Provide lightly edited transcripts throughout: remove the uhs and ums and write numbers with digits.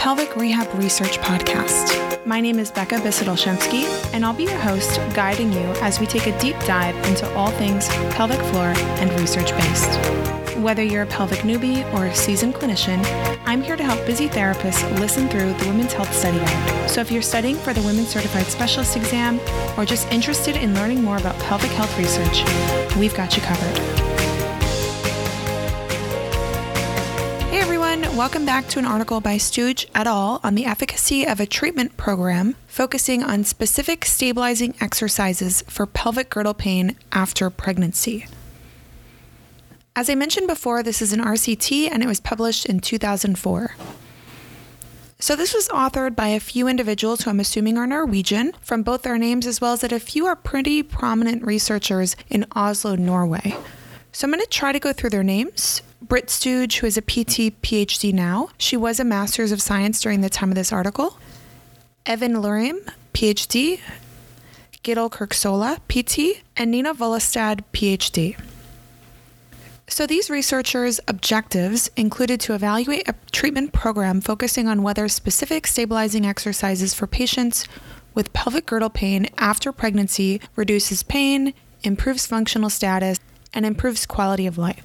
Pelvic Rehab Research Podcast. My name is Becca Bissadolshensky, and I'll be your host, guiding you as we take a deep dive into all things pelvic floor and research-based. Whether you're a pelvic newbie or a seasoned clinician, I'm here to help busy therapists listen through the Women's Health Study Guide. So if you're studying for the Women's Certified Specialist exam or just interested in learning more about pelvic health research, we've got you covered. Welcome back to an article by Stuge et al. On the efficacy of a treatment program focusing on specific stabilizing exercises for pelvic girdle pain after pregnancy. As I mentioned before, this is an RCT and it was published in 2004. So this was authored by a few individuals who I'm assuming are Norwegian from both their names, as well as that a few are pretty prominent researchers in Oslo, Norway. So I'm going to try to go through their names. Britt Stuge, who is a PT PhD now. She was a Master's of Science during the time of this article. N. Vollestad, PhD. G. Kirkesola, PT. And N. Vollestad, PhD. So these researchers' objectives included to evaluate a treatment program focusing on whether specific stabilizing exercises for patients with pelvic girdle pain after pregnancy reduces pain, improves functional status, and improves quality of life.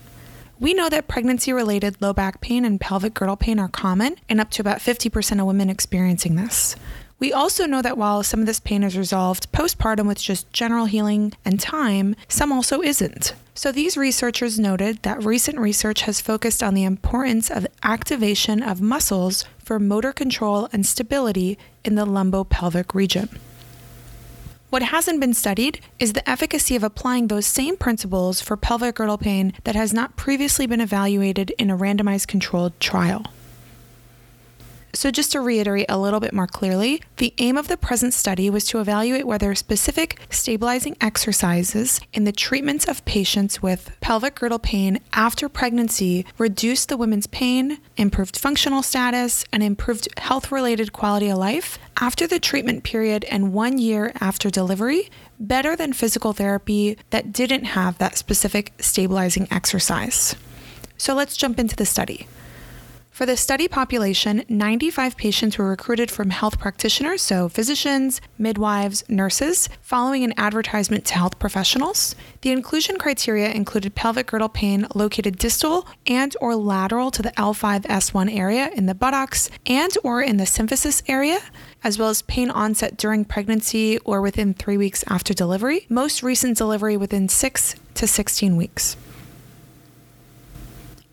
We know that pregnancy-related low back pain and pelvic girdle pain are common, and up to about 50% of women experiencing this. We also know that while some of this pain is resolved postpartum with just general healing and time, some also isn't. So these researchers noted that recent research has focused on the importance of activation of muscles for motor control and stability in the lumbopelvic region. What hasn't been studied is the efficacy of applying those same principles for pelvic girdle pain that has not previously been evaluated in a randomized controlled trial. So just to reiterate a little bit more clearly, the aim of the present study was to evaluate whether specific stabilizing exercises in the treatments of patients with pelvic girdle pain after pregnancy reduced the women's pain, improved functional status, and improved health-related quality of life after the treatment period and 1 year after delivery, better than physical therapy that didn't have that specific stabilizing exercise. So let's jump into the study. For the study population, 95 patients were recruited from health practitioners, so physicians, midwives, nurses, following an advertisement to health professionals. The inclusion criteria included pelvic girdle pain located distal and or lateral to the L5-S1 area in the buttocks and or in the symphysis area, as well as pain onset during pregnancy or within 3 weeks after delivery, most recent delivery within 6 to 16 weeks.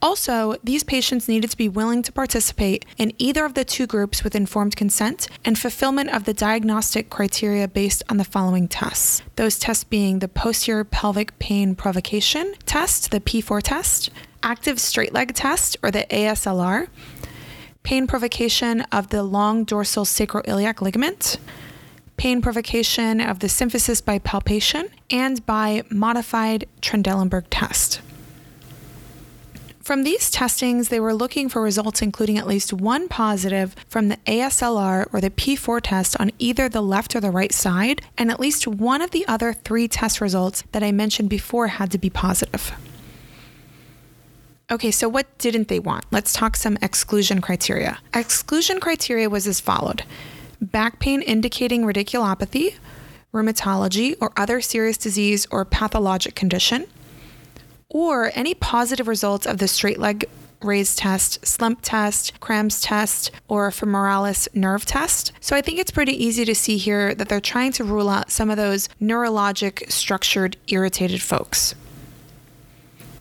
Also, these patients needed to be willing to participate in either of the two groups with informed consent and fulfillment of the diagnostic criteria based on the following tests. Those tests being the posterior pelvic pain provocation test, the P4 test, active straight leg test, or the ASLR, pain provocation of the long dorsal sacroiliac ligament, pain provocation of the symphysis by palpation, and by modified Trendelenburg test. From these testings, they were looking for results including at least one positive from the ASLR or the P4 test on either the left or the right side, and at least one of the other three test results that I mentioned before had to be positive. Okay, so what didn't they want? Let's talk some exclusion criteria. Exclusion criteria was as followed: back pain indicating radiculopathy, rheumatology, or other serious disease or pathologic condition, or any positive results of the straight leg raise test, slump test, Cram's test, or femoralis nerve test. So I think it's pretty easy to see here that they're trying to rule out some of those neurologic, structured, irritated folks.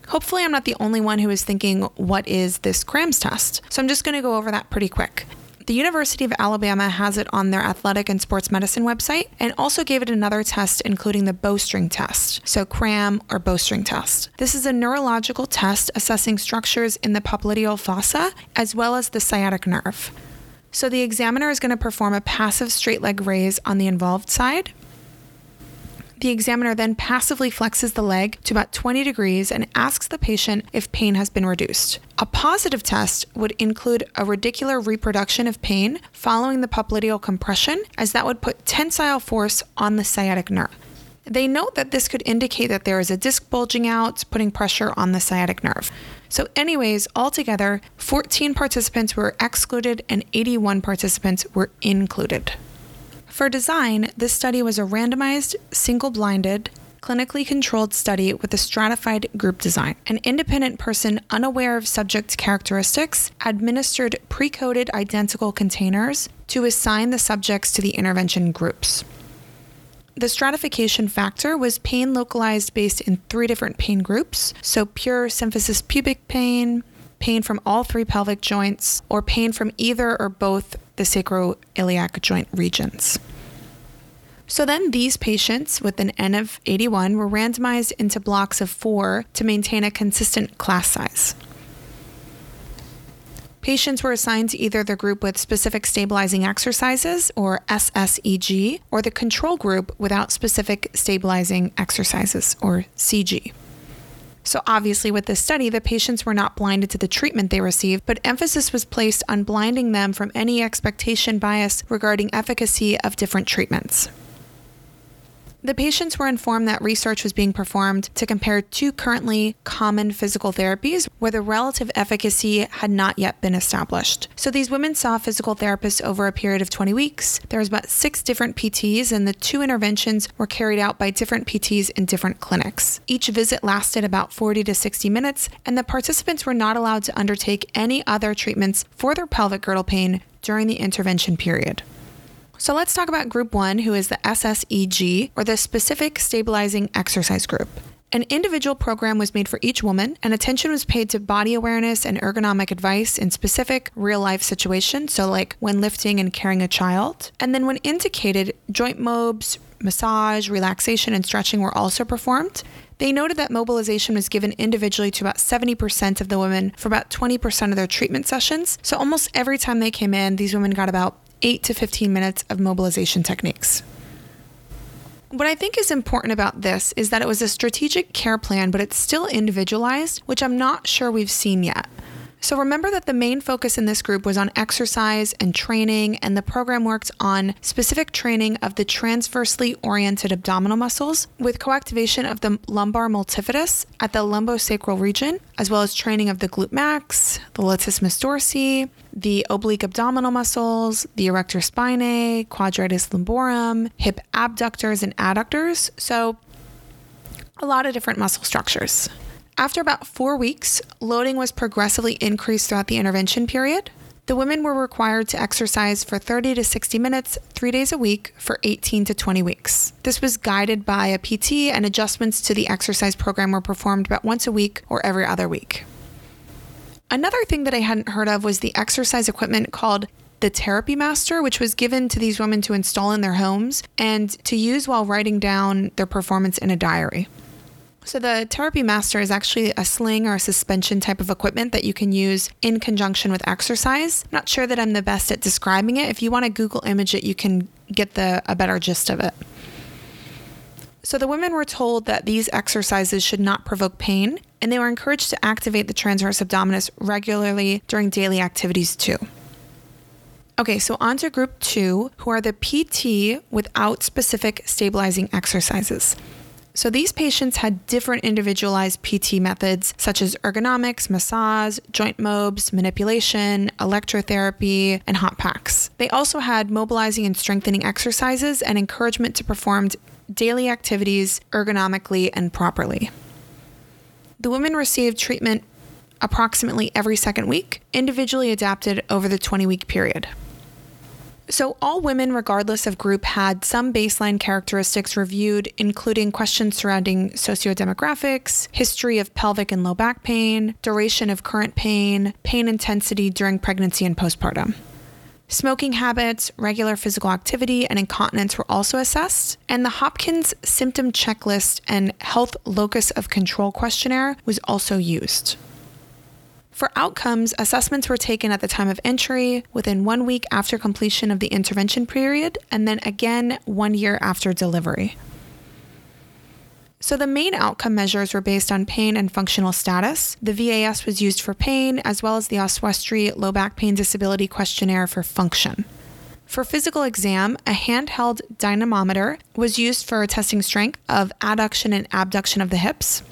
Hopefully I'm not the only one who is thinking, what is this Cram's test? So I'm just going to go over that pretty quick. The University of Alabama has it on their athletic and sports medicine website and also gave it another test, including the bowstring test, so Cram or bowstring test. This is a neurological test assessing structures in the popliteal fossa as well as the sciatic nerve. So the examiner is going to perform a passive straight leg raise on the involved side. The examiner then passively flexes the leg to about 20 degrees and asks the patient if pain has been reduced. A positive test would include a radicular reproduction of pain following the popliteal compression, as that would put tensile force on the sciatic nerve. They note that this could indicate that there is a disc bulging out, putting pressure on the sciatic nerve. So anyways, altogether, 14 participants were excluded and 81 participants were included. For design, this study was a randomized, single-blinded, clinically controlled study with a stratified group design. An independent person unaware of subject characteristics administered pre-coded identical containers to assign the subjects to the intervention groups. The stratification factor was pain localized based in three different pain groups, so pure symphysis pubic pain, pain from all three pelvic joints, or pain from either or both the sacroiliac joint regions. So then these patients with an N of 81 were randomized into blocks of 4 to maintain a consistent class size. Patients were assigned to either the group with specific stabilizing exercises, or SSEG, or the control group without specific stabilizing exercises, or CG. So obviously with this study, the patients were not blinded to the treatment they received, but emphasis was placed on blinding them from any expectation bias regarding efficacy of different treatments. The patients were informed that research was being performed to compare two currently common physical therapies where the relative efficacy had not yet been established. So these women saw physical therapists over a period of 20 weeks. There was about 6 different PTs, and the 2 interventions were carried out by different PTs in different clinics. Each visit lasted about 40 to 60 minutes, and the participants were not allowed to undertake any other treatments for their pelvic girdle pain during the intervention period. So let's talk about group 1, who is the SSEG, or the specific stabilizing exercise group. An individual program was made for each woman, and attention was paid to body awareness and ergonomic advice in specific real-life situations, so like when lifting and carrying a child. And then when indicated, joint mobs, massage, relaxation, and stretching were also performed. They noted that mobilization was given individually to about 70% of the women for about 20% of their treatment sessions. So almost every time they came in, these women got about 8 to 15 minutes of mobilization techniques. What I think is important about this is that it was a strategic care plan, but it's still individualized, which I'm not sure we've seen yet. So remember that the main focus in this group was on exercise and training, and the program worked on specific training of the transversely oriented abdominal muscles with coactivation of the lumbar multifidus at the lumbosacral region, as well as training of the glute max, the latissimus dorsi, the oblique abdominal muscles, the erector spinae, quadratus lumborum, hip abductors and adductors. So a lot of different muscle structures. After about 4 weeks, loading was progressively increased throughout the intervention period. The women were required to exercise for 30 to 60 minutes, 3 days a week for 18 to 20 weeks. This was guided by a PT, and adjustments to the exercise program were performed about once a week or every other week. Another thing that I hadn't heard of was the exercise equipment called the Therapy Master, which was given to these women to install in their homes and to use while writing down their performance in a diary. So the Therapy Master is actually a sling or a suspension type of equipment that you can use in conjunction with exercise. I'm not sure that I'm the best at describing it. If you want to Google image it, you can get a better gist of it. So the women were told that these exercises should not provoke pain, and they were encouraged to activate the transverse abdominis regularly during daily activities too. Okay, so on to group 2, who are the PT without specific stabilizing exercises. So these patients had different individualized PT methods such as ergonomics, massage, joint mobs, manipulation, electrotherapy, and hot packs. They also had mobilizing and strengthening exercises and encouragement to perform daily activities ergonomically and properly. The women received treatment approximately every second week, individually adapted over the 20-week period. So all women, regardless of group, had some baseline characteristics reviewed, including questions surrounding socio-demographics, history of pelvic and low back pain, duration of current pain, pain intensity during pregnancy and postpartum. Smoking habits, regular physical activity, and incontinence were also assessed, and the Hopkins Symptom Checklist and Health Locus of Control Questionnaire was also used. For outcomes, assessments were taken at the time of entry, within 1 week after completion of the intervention period, and then again 1 year after delivery. So the main outcome measures were based on pain and functional status. The VAS was used for pain, as well as the Oswestry Low Back Pain Disability Questionnaire for function. For physical exam, a handheld dynamometer was used for testing strength of adduction and abduction of the hips.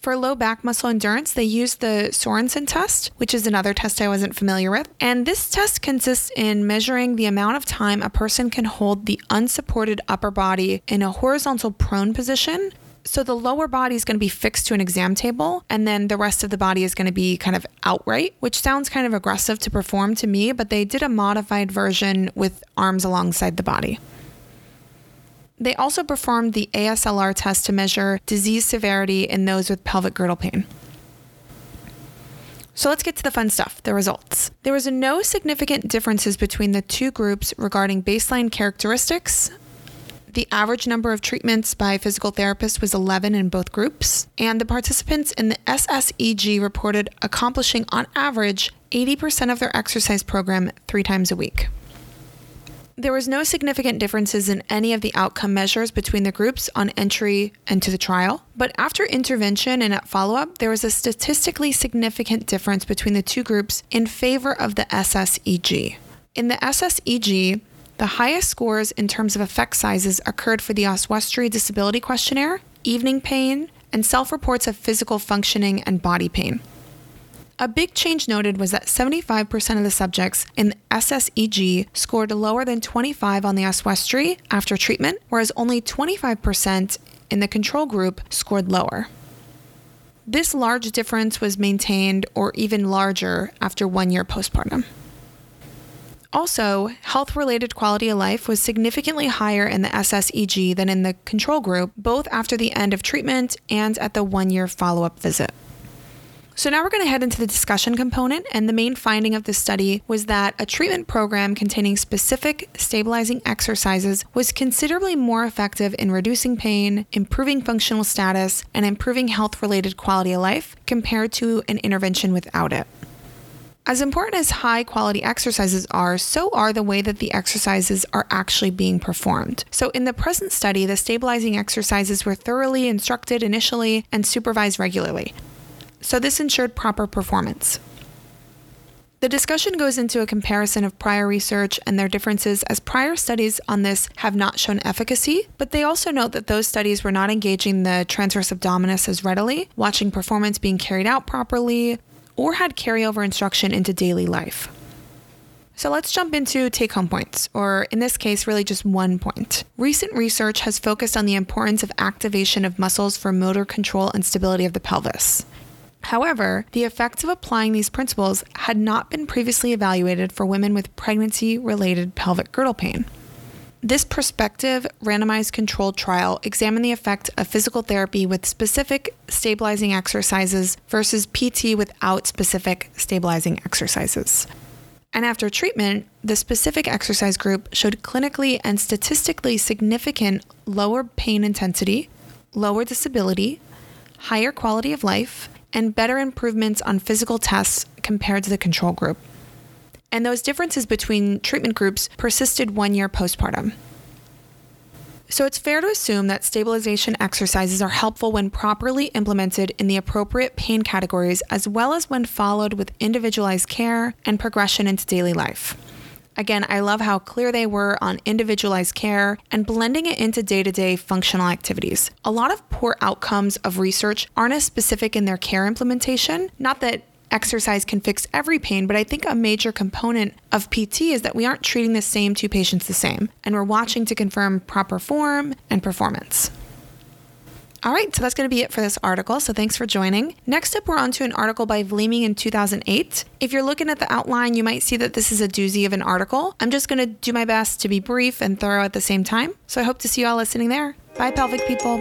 For low back muscle endurance, they used the Sorensen test, which is another test I wasn't familiar with. And this test consists in measuring the amount of time a person can hold the unsupported upper body in a horizontal prone position. So the lower body is going to be fixed to an exam table, and then the rest of the body is going to be kind of outright, which sounds kind of aggressive to perform to me, but they did a modified version with arms alongside the body. They also performed the ASLR test to measure disease severity in those with pelvic girdle pain. So let's get to the fun stuff, the results. There was no significant differences between the two groups regarding baseline characteristics. The average number of treatments by physical therapist was 11 in both groups, and the participants in the SSEG reported accomplishing on average 80% of their exercise program 3 times a week. There was no significant differences in any of the outcome measures between the groups on entry and to the trial, but after intervention and at follow-up, there was a statistically significant difference between the two groups in favor of the SSEG. In the SSEG, the highest scores in terms of effect sizes occurred for the Oswestry Disability Questionnaire, evening pain, and self-reports of physical functioning and body pain. A big change noted was that 75% of the subjects in the SSEG scored lower than 25 on the Oswestry after treatment, whereas only 25% in the control group scored lower. This large difference was maintained or even larger after 1 year postpartum. Also, health-related quality of life was significantly higher in the SSEG than in the control group, both after the end of treatment and at the 1 year follow-up visit. So now we're going to head into the discussion component, and the main finding of this study was that a treatment program containing specific stabilizing exercises was considerably more effective in reducing pain, improving functional status, and improving health-related quality of life compared to an intervention without it. As important as high-quality exercises are, so are the way that the exercises are actually being performed. So in the present study, the stabilizing exercises were thoroughly instructed initially and supervised regularly. So this ensured proper performance. The discussion goes into a comparison of prior research and their differences, as prior studies on this have not shown efficacy, but they also note that those studies were not engaging the transverse abdominis as readily, watching performance being carried out properly, or had carryover instruction into daily life. So let's jump into take-home points, or in this case, really just one point. Recent research has focused on the importance of activation of muscles for motor control and stability of the pelvis. However, the effects of applying these principles had not been previously evaluated for women with pregnancy-related pelvic girdle pain. This prospective randomized controlled trial examined the effect of physical therapy with specific stabilizing exercises versus PT without specific stabilizing exercises. And after treatment, the specific exercise group showed clinically and statistically significant lower pain intensity, lower disability, higher quality of life, and better improvements on physical tests compared to the control group. And those differences between treatment groups persisted 1 year postpartum. So it's fair to assume that stabilization exercises are helpful when properly implemented in the appropriate pain categories, as well as when followed with individualized care and progression into daily life. Again, I love how clear they were on individualized care and blending it into day-to-day functional activities. A lot of poor outcomes of research aren't as specific in their care implementation. Not that exercise can fix every pain, but I think a major component of PT is that we aren't treating the same two patients the same, and we're watching to confirm proper form and performance. All right, so that's going to be it for this article, so thanks for joining. Next up, we're on to an article by Vleeming in 2008. If you're looking at the outline, you might see that this is a doozy of an article. I'm just going to do my best to be brief and thorough at the same time, so I hope to see you all listening there. Bye, pelvic people.